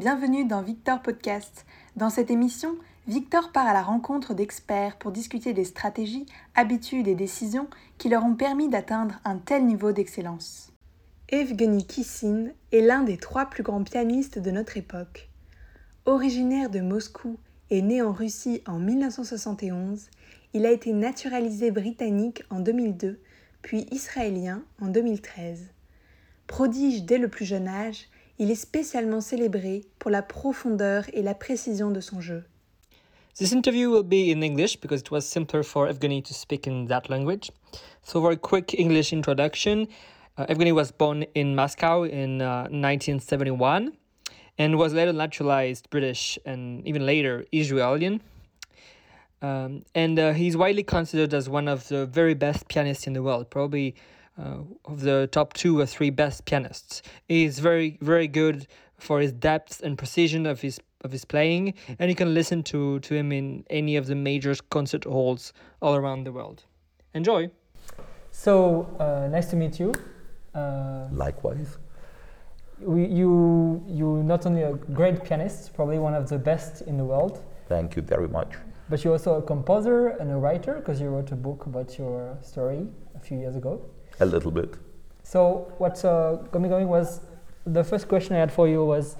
bienvenue dans Victor Podcast. Dans cette émission, Victor part à la rencontre d'experts pour discuter des stratégies, habitudes et décisions qui leur ont permis d'atteindre un tel niveau d'excellence. Evgeny Kissin est l'un des trois plus grands pianistes de notre époque. Originaire de Moscou et né en Russie en 1971, il a été naturalisé britannique en 2002, puis israélien en 2013. Prodige dès le plus jeune âge, il est spécialement célébré pour la profondeur et la précision de son jeu. This interview will be in English because it was simpler for Evgeny to speak in that language. So for a quick English introduction, Evgeny was born in Moscow in 1971 and was later naturalized British and even later Israeli. And he's widely considered as one of the very best pianists in the world, probably of the top 2 or 3 best pianists. He's very, very good for his depth and precision of his playing, and you can listen to him in any of the major concert halls all around the world. Enjoy! So, nice to meet you. Likewise. You're not only a great pianist, probably one of the best in the world. Thank you very much. But you're also a composer and a writer, because you wrote a book about your story a few years ago. A little bit. So what's going was, the first question I had for you was,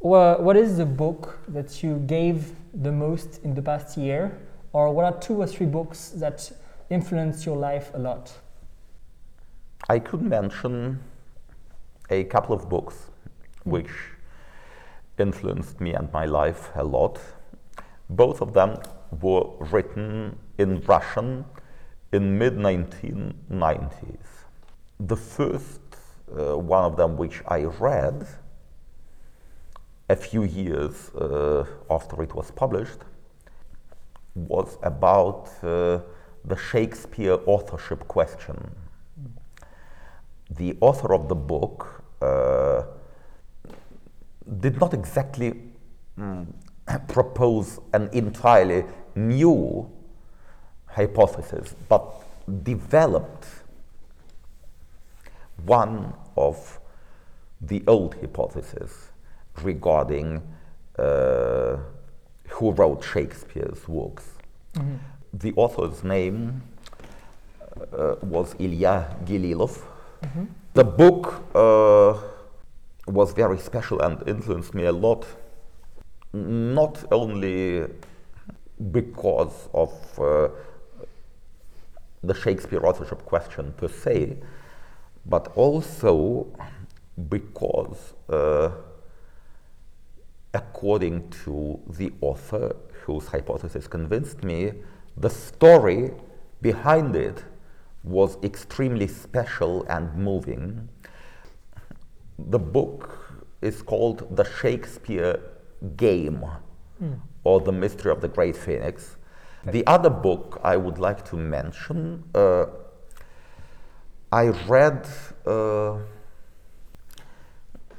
what is the book that you gave the most in the past year? Or what are 2 or 3 books that influenced your life a lot? I could mention a couple of books which influenced me and my life a lot. Both of them were written in Russian in mid-1990s. The first one of them, which I read a few years after it was published, was about the Shakespeare authorship question. The author of the book did not exactly propose an entirely new hypothesis, but developed one of the old hypotheses regarding who wrote Shakespeare's works. Mm-hmm. The author's name was Ilya Gililov. Mm-hmm. The book was very special and influenced me a lot, not only because of the Shakespeare authorship question per se, but also because, according to the author, whose hypothesis convinced me, the story behind it was extremely special and moving. The book is called The Shakespeare Game, or The Mystery of the Great Phoenix. Okay. The other book I would like to mention, I read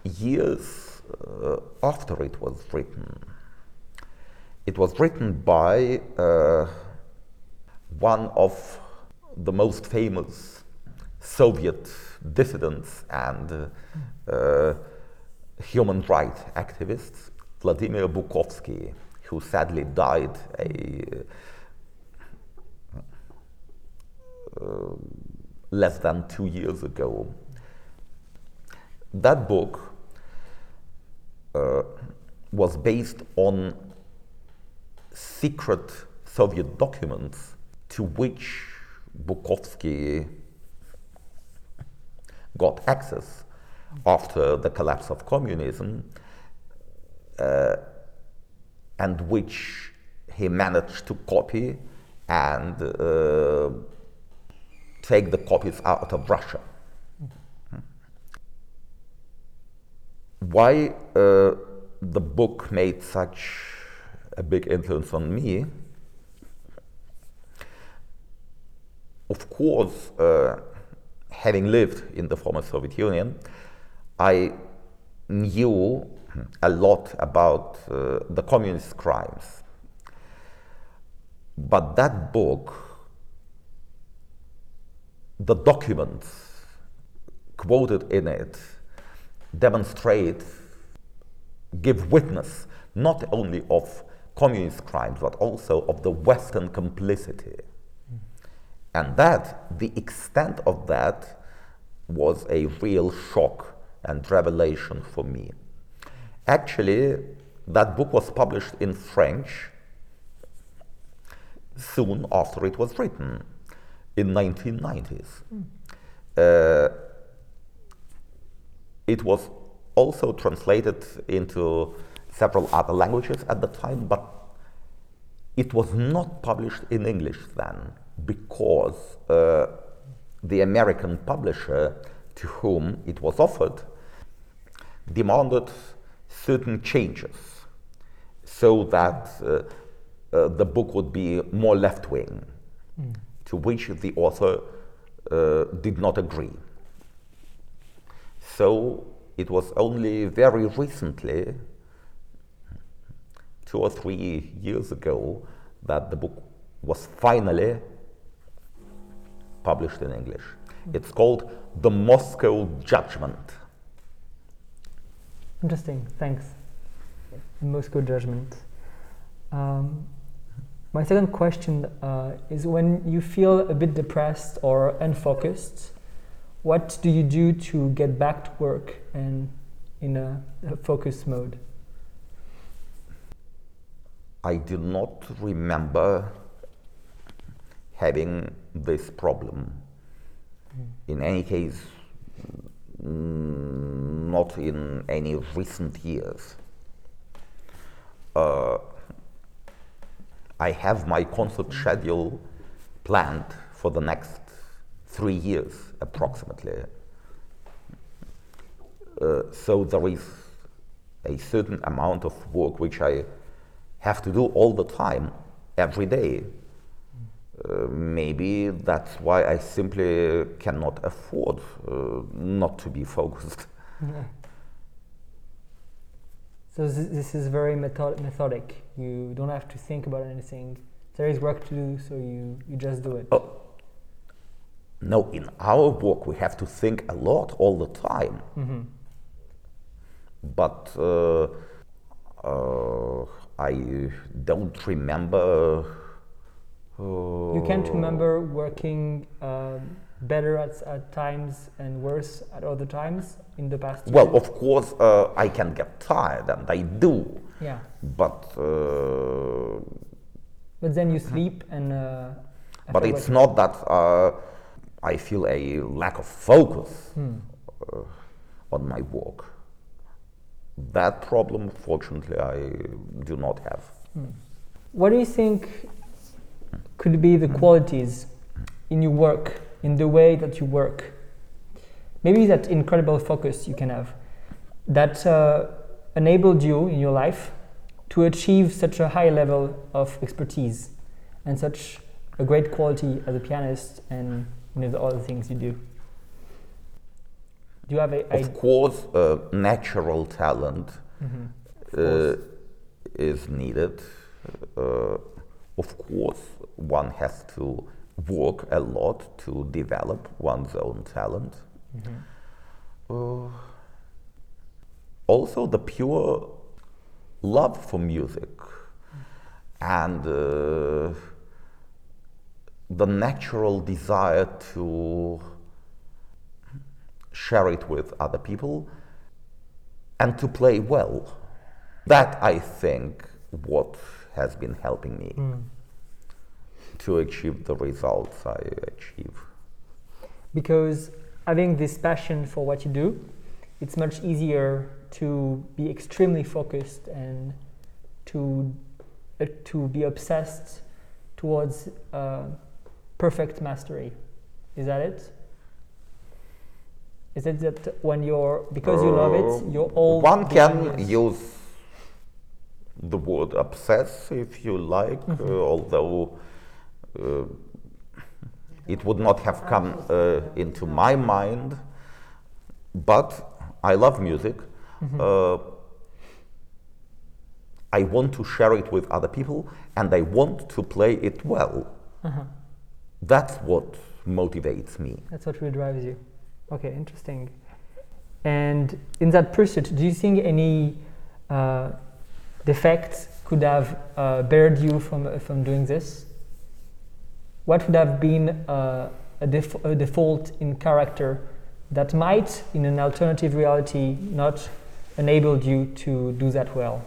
years after it was written. It was written by one of the most famous Soviet dissidents and human rights activists, Vladimir Bukovsky, who sadly died less than 2 years ago. That book was based on secret Soviet documents to which Bukovsky got access after the collapse of communism, and which he managed to copy and take the copies out of Russia. Mm-hmm. Why the book made such a big influence on me? Of course, having lived in the former Soviet Union, I knew a lot about the communist crimes. But that book, the documents quoted in it, demonstrate give witness not only of communist crimes, but also of the Western complicity. And that, the extent of that, was a real shock and revelation for me. Actually, that book was published in French soon after it was written, in 1990s. It was also translated into several other languages at the time, but it was not published in English then, because the American publisher to whom it was offered demanded certain changes so that the book would be more left-wing, to which the author did not agree. So it was only very recently, 2 or 3 years ago, that the book was finally published in English. It's called The Moscow Judgment. Interesting, thanks. The Moscow Judgment. My second question is, when you feel a bit depressed or unfocused, what do you do to get back to work and in a focus mode? I do not remember having this problem. In any case, not in any recent years. I have my concert schedule planned for the next 3 years, approximately. So there is a certain amount of work which I have to do all the time, every day. Maybe that's why I simply cannot afford not to be focused. Yeah. So this is very methodic. You don't have to think about anything. There is work to do, so you just do it. No, in our work we have to think a lot all the time. Mm-hmm. But I don't remember. You can't remember working better at times and worse at other times in the past? Well, of course, I can get tired, and I do. Yeah. But then you sleep and... but it's not that I feel a lack of focus on my work. That problem, fortunately, I do not have. What do you think could be the qualities in your work, in the way that you work? Maybe that incredible focus you can have that enabled you in your life to achieve such a high level of expertise and such a great quality as a pianist and the other things you do. Do you have Of course, natural talent is needed. Of course, one has to work a lot to develop one's own talent. Also, the pure love for music and the natural desire to share it with other people and to play well. That, I think, what has been helping me to achieve the results I achieve. Because having this passion for what you do, it's much easier to be extremely focused and to be obsessed towards perfect mastery. Is that it? Is it that when because you love it, you're all... One can use the word obsess, if you like, although it would not have come into my mind. But I love music. I want to share it with other people, and I want to play it well. That's what motivates me. That's what really drives you. Okay, interesting. And in that pursuit, do you think any defect could have barred you from doing this? What would have been a default in character that might, in an alternative reality, not enabled you to do that well?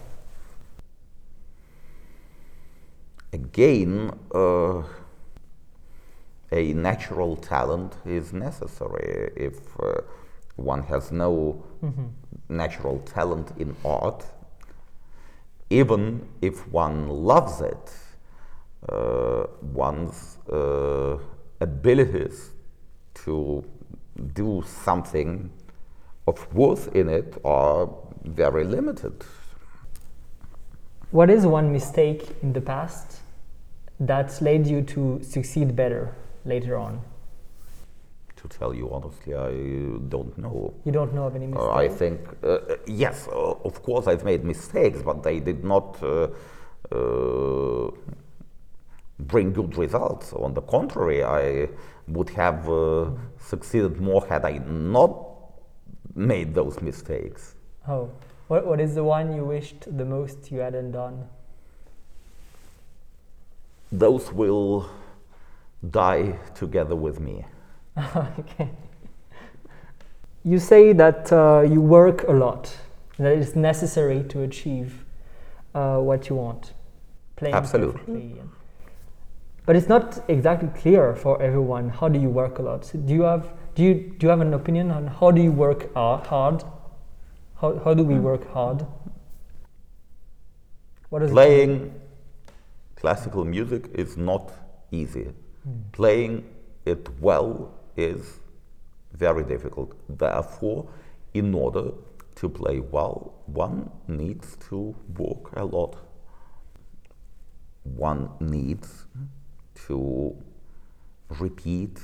Again, a natural talent is necessary. If one has no natural talent in art, even if one loves it, one's abilities to do something of worth in it are very limited. What is one mistake in the past that led you to succeed better later on? To tell you honestly, I don't know. You don't know of any mistakes? I think, yes, of course I've made mistakes, but they did not bring good results. On the contrary, I would have succeeded more had I not made those mistakes. Oh, what is the one you wished the most you hadn't done? Those will die together with me. Okay. You say that you work a lot, that it's necessary to achieve what you want. Absolutely. But it's not exactly clear for everyone. How do you work a lot? Do you have an opinion on how do you work hard? How do we work hard? Playing classical music is not easy. Playing it well is very difficult. Therefore, in order to play well, one needs to work a lot. One needs to repeat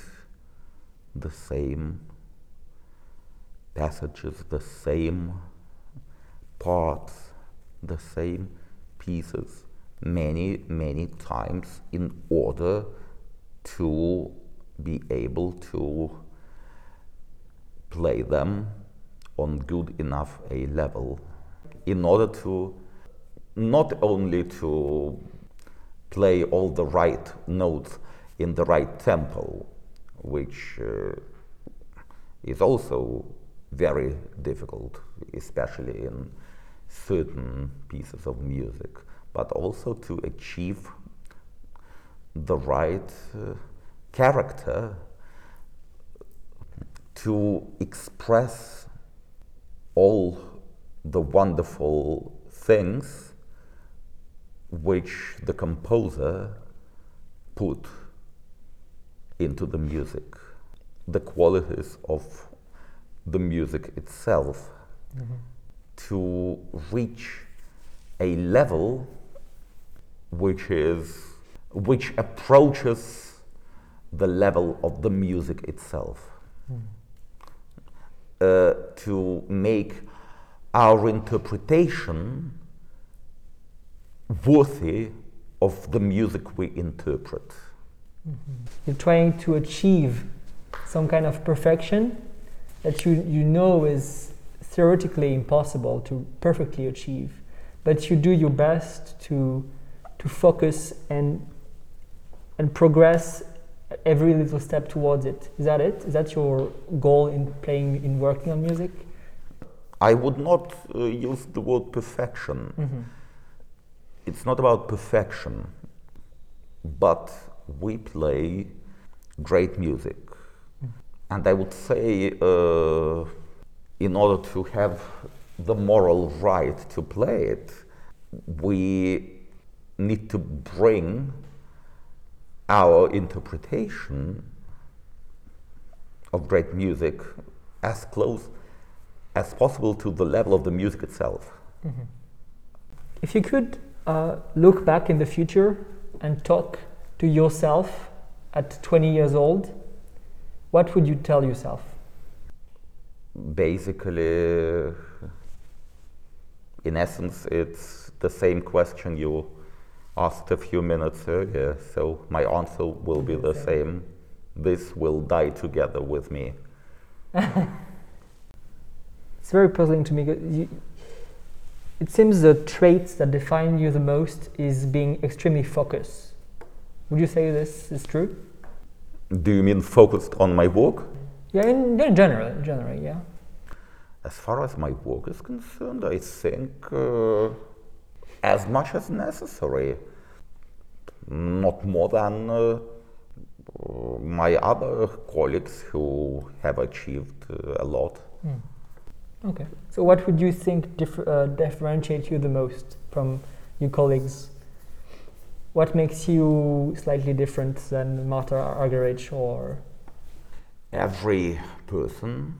the same passages, the same parts, the same pieces many, many times in order to be able to play them on good enough a level, in order to not only to play all the right notes in the right tempo, which is also very difficult, especially in certain pieces of music, but also to achieve the right character to express all the wonderful things which the composer put into the music, the qualities of the music itself, to reach a level which approaches the level of the music itself, to make our interpretation worthy of the music we interpret. You're trying to achieve some kind of perfection that you know is theoretically impossible to perfectly achieve, but you do your best to focus and progress every little step towards it. Is that it? Is that your goal in playing, in working on music? I would not use the word perfection. It's not about perfection, but we play great music. And I would say, in order to have the moral right to play it, we need to bring our interpretation of great music as close as possible to the level of the music itself. If you could look back in the future and talk to yourself at 20 years old, what would you tell yourself? Basically, in essence, it's the same question you asked a few minutes earlier, so my answer will be the same. This will die together with me. It's very puzzling to me. It seems the traits that define you the most is being extremely focused. Would you say this is true? Do you mean focused on my work? Yeah, in general, yeah. As far as my work is concerned, I think as much as necessary. Not more than my other colleagues who have achieved a lot. Mm. Okay. So what would you think differentiates you the most from your colleagues? What makes you slightly different than Marta Argerich or...? Every person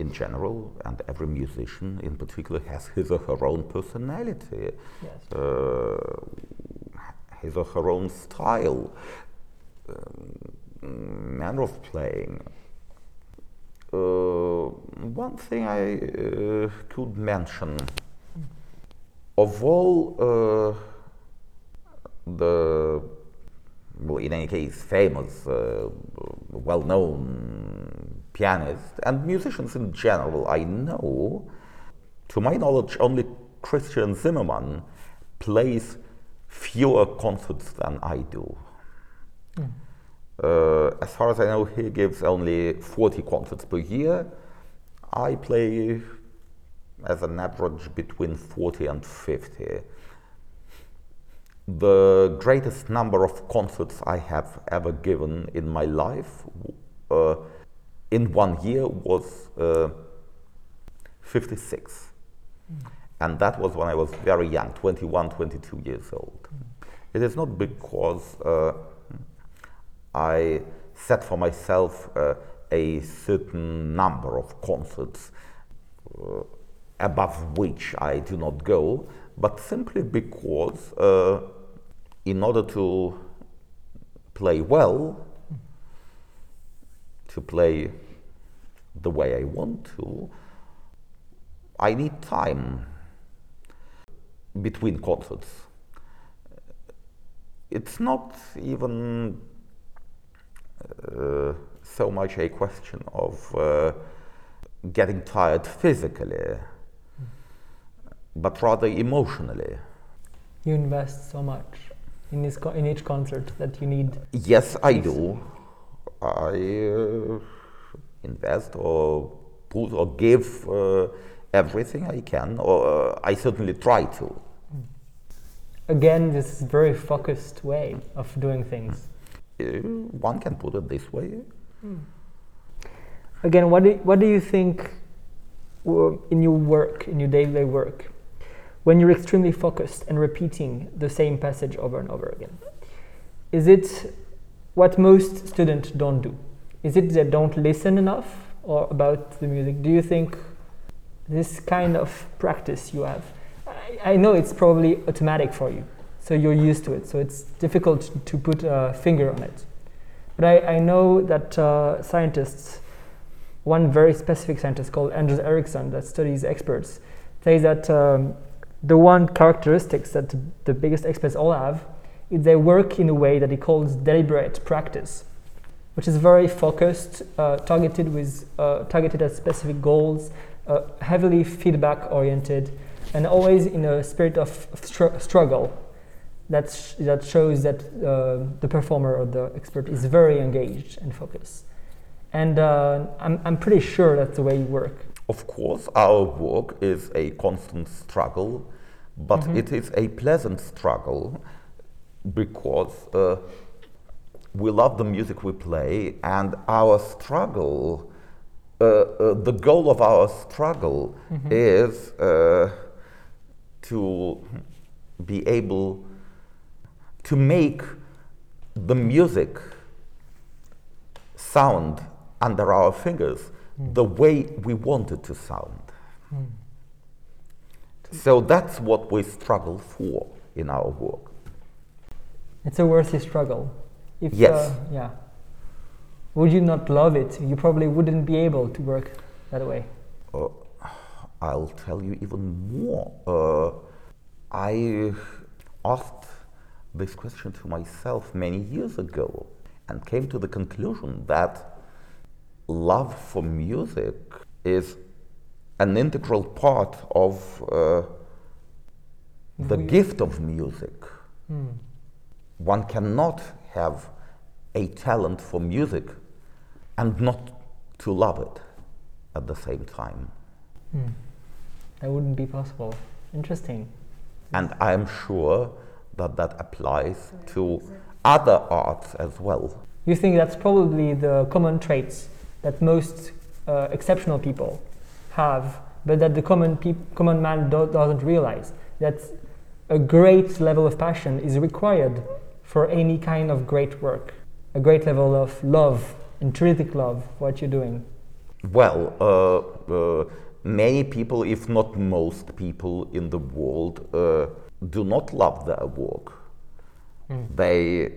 in general and every musician in particular has his or her own personality, yes. His or her own style, manner of playing. One thing I could mention, of all in any case, famous, well-known pianists and musicians in general I know, to my knowledge, only Christian Zimmermann plays fewer concerts than I do. Mm. As far as I know, he gives only 40 concerts per year. I play as an average between 40 and 50. The greatest number of concerts I have ever given in my life in one year was 56. Mm. And that was when I was very young, 21, 22 years old. Mm. It is not because I set for myself a certain number of concerts above which I do not go, but simply because in order to play well, to play the way I want to, I need time between concerts. It's not even so much a question of getting tired physically, but rather emotionally. You invest so much in each concert that you need. Yes, I do. I invest or put or give everything I can, or I certainly try to. Again, this is a very focused way of doing things. One can put it this way. Mm. Again, what do you think in your work, in your day-to-day work, when you're extremely focused and repeating the same passage over and over again? Is it what most students don't do? Is it they don't listen enough or about the music? Do you think this kind of practice you have, I know it's probably automatic for you, so you're used to it, so it's difficult to put a finger on it. But I know that scientists, one very specific scientist called Anders Ericsson that studies experts, says that the one characteristics that the biggest experts all have is they work in a way that he calls deliberate practice, which is very focused, targeted at specific goals, heavily feedback-oriented, and always in a spirit of struggle. That shows that the performer or the expert is very engaged and focused. And I'm pretty sure that's the way you work. Of course, our work is a constant struggle, but it is a pleasant struggle because we love the music we play, and our struggle, the goal of our struggle is to be able to make the music sound under our fingers the way we want it to sound. Mm. So that's what we struggle for in our work. It's a worthy struggle. Yes. Would you not love it? You probably wouldn't be able to work that way. I'll tell you even more. I asked this question to myself many years ago and came to the conclusion that love for music is an integral part of the gift of music. One cannot have a talent for music and not to love it at the same time. That wouldn't be possible. Interesting. And I'm sure that that applies to other arts as well. You think that's probably the common traits that most exceptional people have, but that the common man doesn't realize, that a great level of passion is required for any kind of great work, a great level of love, intrinsic love, what you're doing. Well, many people, if not most people in the world, do not love their work. They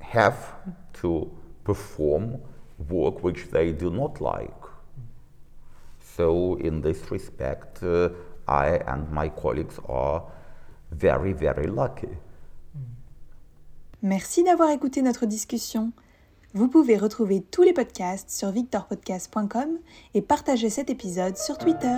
have to perform work which they do not like. So in this respect, I and my colleagues are very, very lucky. Merci d'avoir écouté notre discussion. Vous pouvez retrouver tous les podcasts sur victorpodcast.com et partager cet épisode sur Twitter.